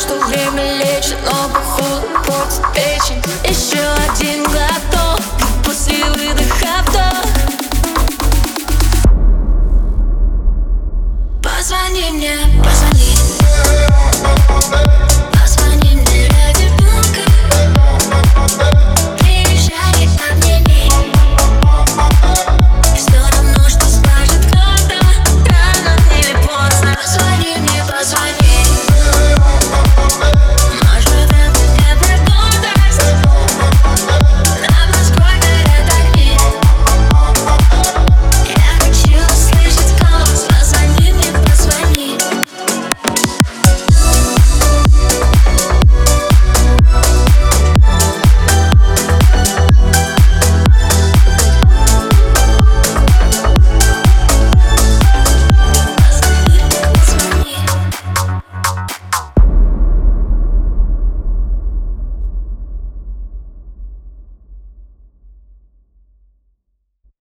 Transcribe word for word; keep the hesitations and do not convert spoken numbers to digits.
что время лечит, но походу портит печень. Еще один глоток, и после выдоха вдох. Позвони мне, позвони.